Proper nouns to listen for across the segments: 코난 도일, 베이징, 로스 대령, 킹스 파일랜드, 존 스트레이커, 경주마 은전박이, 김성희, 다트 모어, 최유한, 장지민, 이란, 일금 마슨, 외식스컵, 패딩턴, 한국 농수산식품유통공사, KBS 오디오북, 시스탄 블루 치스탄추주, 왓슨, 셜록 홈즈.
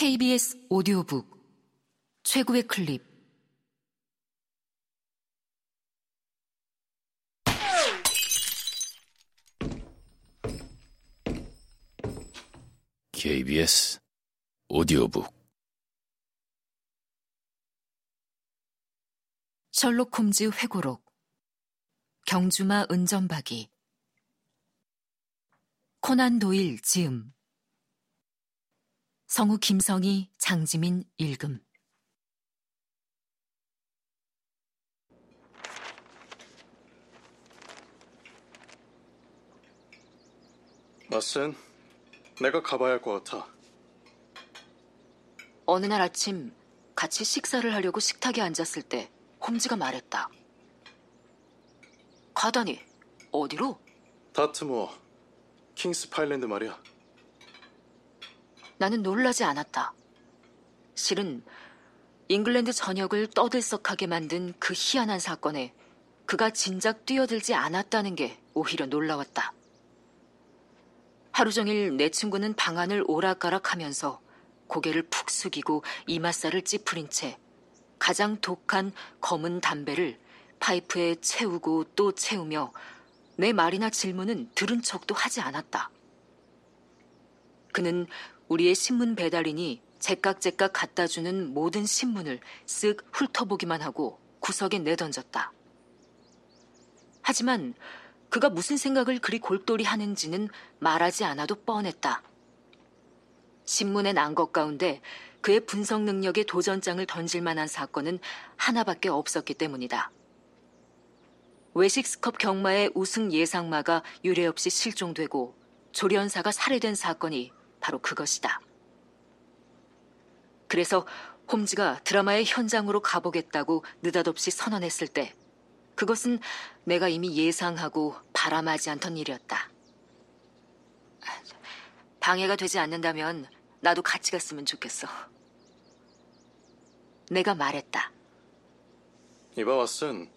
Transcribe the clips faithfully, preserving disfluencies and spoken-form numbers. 케이비에스 오디오북 최고의 클립. 케이비에스 오디오북 셜록 홈즈 회고록 경주마 은전박이 코난 도일 지음 성우 김성희, 장지민 일금 마슨, 내가 가봐야 할 것 같아. 어느 날 아침 같이 식사를 하려고 식탁에 앉았을 때 홈즈가 말했다. 가다니, 어디로? 다트 모어, 킹스 파일랜드 말이야. 나는 놀라지 않았다. 실은 잉글랜드 전역을 떠들썩하게 만든 그 희한한 사건에 그가 진작 뛰어들지 않았다는 게 오히려 놀라웠다. 하루 종일 내 친구는 방안을 오락가락하면서 고개를 푹 숙이고 이맛살을 찌푸린 채 가장 독한 검은 담배를 파이프에 채우고 또 채우며 내 말이나 질문은 들은 척도 하지 않았다. 그는 우리의 신문 배달인이 제깍제깍 갖다주는 모든 신문을 쓱 훑어보기만 하고 구석에 내던졌다. 하지만 그가 무슨 생각을 그리 골똘히 하는지는 말하지 않아도 뻔했다. 신문에 난 것 가운데 그의 분석 능력에 도전장을 던질 만한 사건은 하나밖에 없었기 때문이다. 외식스컵 경마의 우승 예상마가 유례없이 실종되고 조련사가 살해된 사건이 바로 그것이다. 그래서 홈즈가 드라마의 현장으로 가보겠다고 느닷없이 선언했을 때 그것은 내가 이미 예상하고 바람하지 않던 일이었다. 방해가 되지 않는다면 나도 같이 갔으면 좋겠어. 내가 말했다. 이봐 왓슨,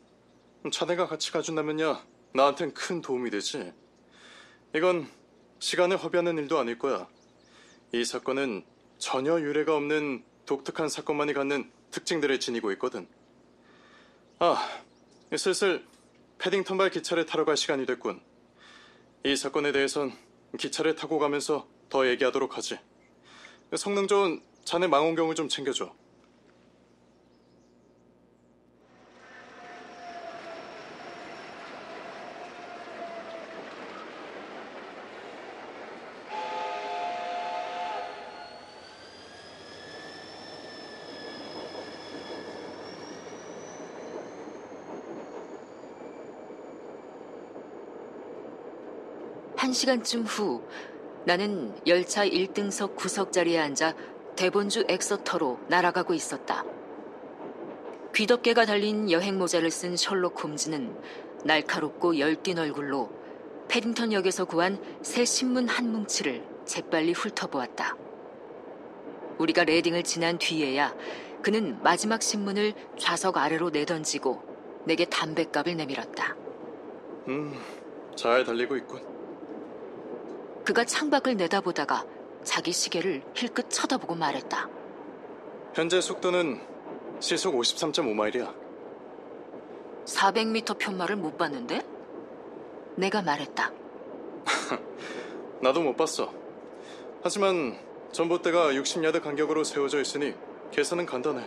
자네가 같이 가준다면야 나한텐 큰 도움이 되지. 이건 시간을 허비하는 일도 아닐 거야. 이 사건은 전혀 유례가 없는 독특한 사건만이 갖는 특징들을 지니고 있거든. 아, 슬슬 패딩턴발 기차를 타러 갈 시간이 됐군. 이 사건에 대해선 기차를 타고 가면서 더 얘기하도록 하지. 성능 좋은 자네 망원경을 좀 챙겨줘. 한 시간쯤 후 나는 열차 일 등석 구석자리에 앉아 대본주 엑서터로 날아가고 있었다. 귀덮개가 달린 여행모자를 쓴 셜록 홈즈는 날카롭고 열띤 얼굴로 패딩턴 역에서 구한 새 신문 한 뭉치를 재빨리 훑어보았다. 우리가 레딩을 지난 뒤에야 그는 마지막 신문을 좌석 아래로 내던지고 내게 담뱃갑을 내밀었다. 음, 잘 달리고 있군. 그가 창밖을 내다보다가 자기 시계를 힐끗 쳐다보고 말했다. 현재 속도는 시속 오십삼 점 오 마일이야. 사백 미터 편말을 못 봤는데? 내가 말했다. 나도 못 봤어. 하지만 전봇대가 육십 야드 간격으로 세워져 있으니 계산은 간단해.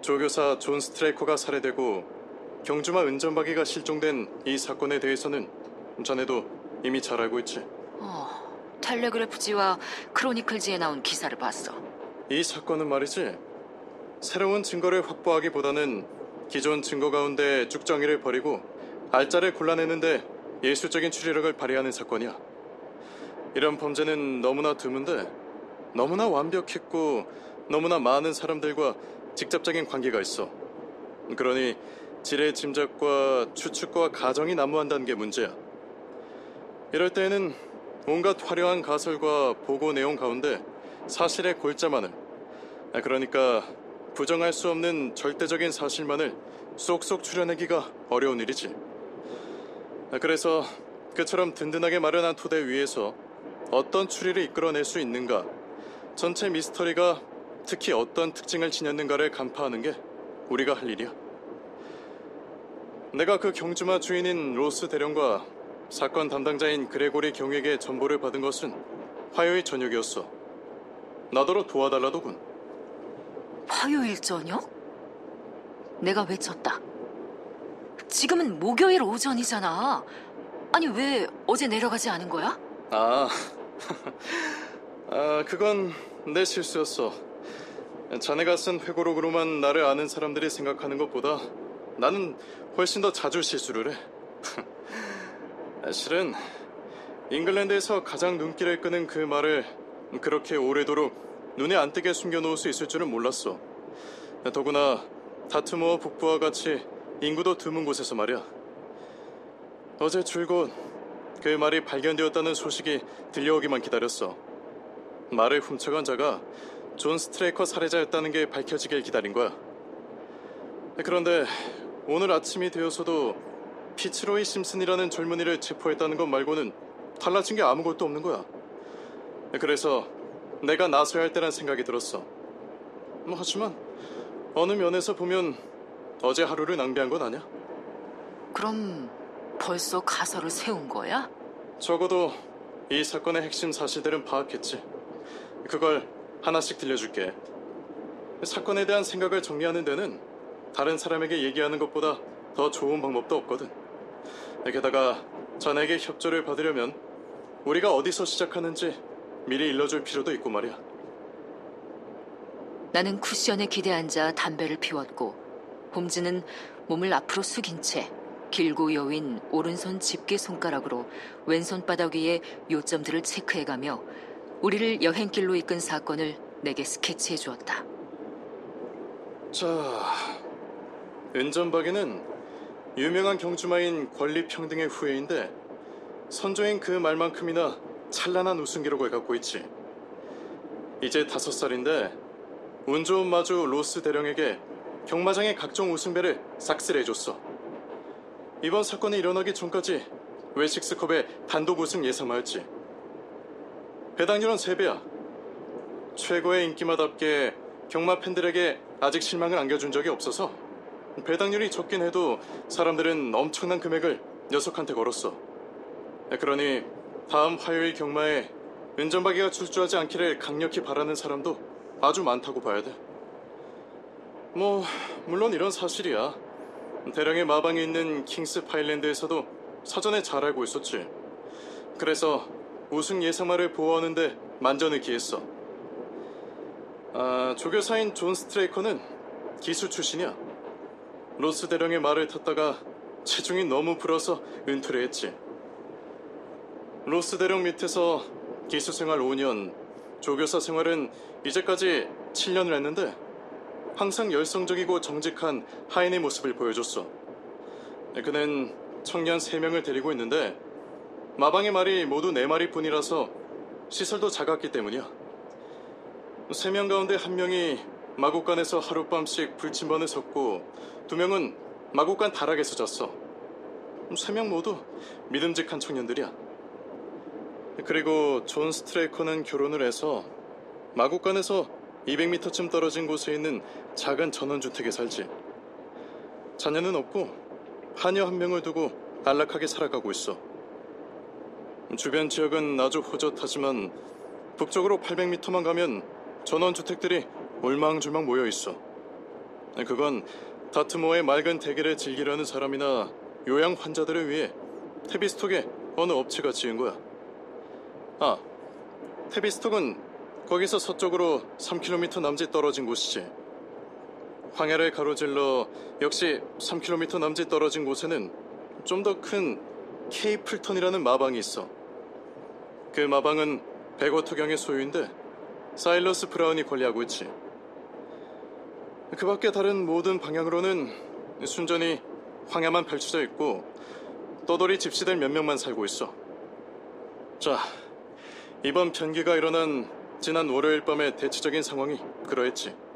조교사 존 스트레이커가 살해되고 경주마 은전박이가 실종된 이 사건에 대해서는 자네도 이미 잘 알고 있지? 어, 텔레그래프지와 크로니클지에 나온 기사를 봤어. 이 사건은 말이지, 새로운 증거를 확보하기보다는 기존 증거 가운데 쭉정이를 버리고 알짜를 골라내는데 예술적인 추리력을 발휘하는 사건이야. 이런 범죄는 너무나 드문데 너무나 완벽했고 너무나 많은 사람들과 직접적인 관계가 있어. 그러니 지뢰 짐작과 추측과 가정이 난무한다는 게 문제야. 이럴 때에는 온갖 화려한 가설과 보고 내용 가운데 사실의 골자만을, 그러니까 부정할 수 없는 절대적인 사실만을 쏙쏙 추려내기가 어려운 일이지. 그래서 그처럼 든든하게 마련한 토대 위에서 어떤 추리를 이끌어낼 수 있는가, 전체 미스터리가 특히 어떤 특징을 지녔는가를 간파하는 게 우리가 할 일이야. 내가 그 경주마 주인인 로스 대령과 사건 담당자인 그레고리 경에게 전보를 받은 것은 화요일 저녁이었어. 나더러 도와달라더군. 화요일 저녁? 내가 왜 졌다? 지금은 목요일 오전이잖아. 아니 왜 어제 내려가지 않은 거야? 아, 아 그건 내 실수였어. 자네가 쓴 회고록으로만 나를 아는 사람들이 생각하는 것보다 나는 훨씬 더 자주 실수를 해. 실은 잉글랜드에서 가장 눈길을 끄는 그 말을 그렇게 오래도록 눈에 안 띄게 숨겨놓을 수 있을 줄은 몰랐어. 더구나 다트 모어 북부와 같이 인구도 드문 곳에서 말이야. 어제 줄곧 그 말이 발견되었다는 소식이 들려오기만 기다렸어. 말을 훔쳐간 자가 존 스트레이커 살해자였다는 게 밝혀지길 기다린 거야. 그런데 오늘 아침이 되어서도 피츠로이 심슨이라는 젊은이를 체포했다는 것 말고는 달라진 게 아무것도 없는 거야. 그래서 내가 나서야 할 때란 생각이 들었어. 뭐 하지만 어느 면에서 보면 어제 하루를 낭비한 건 아냐? 그럼 벌써 가설을 세운 거야? 적어도 이 사건의 핵심 사실들은 파악했지. 그걸 하나씩 들려줄게. 사건에 대한 생각을 정리하는 데는 다른 사람에게 얘기하는 것보다 더 좋은 방법도 없거든. 게다가 자네에게 협조를 받으려면 우리가 어디서 시작하는지 미리 일러줄 필요도 있고 말이야. 나는 쿠션에 기대앉아 담배를 피웠고 홈즈는 몸을 앞으로 숙인 채 길고 여윈 오른손 집게 손가락으로 왼손바닥 위에 요점들을 체크해가며 우리를 여행길로 이끈 사건을 내게 스케치해 주었다. 자, 은전박이는 유명한 경주마인 권리평등의 후예인데 선조인 그 말만큼이나 찬란한 우승 기록을 갖고 있지. 이제 다섯 살인데 운 좋은 마주 로스 대령에게 경마장의 각종 우승배를 싹쓸해줬어. 이번 사건이 일어나기 전까지 외식스컵의 단독 우승 예상하였지. 배당률은 세 배야. 최고의 인기마답게 경마 팬들에게 아직 실망을 안겨준 적이 없어서 배당률이 적긴 해도 사람들은 엄청난 금액을 녀석한테 걸었어. 그러니 다음 화요일 경마에 은전박이가 출주하지 않기를 강력히 바라는 사람도 아주 많다고 봐야 돼. 뭐 물론 이런 사실이야. 대령의 마방에 있는 킹스 파일랜드에서도 사전에 잘 알고 있었지. 그래서 우승 예상마를 보호하는데 만전을 기했어. 아, 조교사인 존 스트레이커는 기수 출신이야. 로스 대령의 말을 탔다가 체중이 너무 불어서 은퇴를 했지. 로스 대령 밑에서 기수 생활 오 년, 조교사 생활은 이제까지 칠 년을 했는데 항상 열성적이고 정직한 하인의 모습을 보여줬어. 그는 청년 세 명을 데리고 있는데 마방의 말이 모두 네 마리뿐이라서 시설도 작았기 때문이야. 세 명 가운데 한 명이 마곡간에서 하룻밤씩 불침반을 섰고 두 명은 마곡간 다락에서 잤어. 세 명 모두 믿음직한 청년들이야. 그리고 존 스트레이커는 결혼을 해서 마곡간에서 이백 미터쯤 떨어진 곳에 있는 작은 전원주택에 살지. 자녀는 없고 하녀 한 명을 두고 안락하게 살아가고 있어. 주변 지역은 아주 호젓하지만 북쪽으로 팔백 미터만 가면 전원주택들이 올망졸망 모여있어. 그건 다트 모어의 맑은 대기를 즐기려는 사람이나 요양 환자들을 위해 태비스톡의 어느 업체가 지은 거야. 아, 태비스톡은 거기서 서쪽으로 삼 킬로미터 남짓 떨어진 곳이지. 황야를 가로질러 역시 삼 킬로미터 남짓 떨어진 곳에는 좀 더 큰 케이플턴이라는 마방이 있어. 그 마방은 백워터경의 소유인데 사일러스 브라운이 관리하고 있지. 그 밖에 다른 모든 방향으로는 순전히 황야만 펼쳐져 있고 떠돌이 집시들 몇 명만 살고 있어. 자, 이번 변기가 일어난 지난 월요일 밤의 대체적인 상황이 그러했지.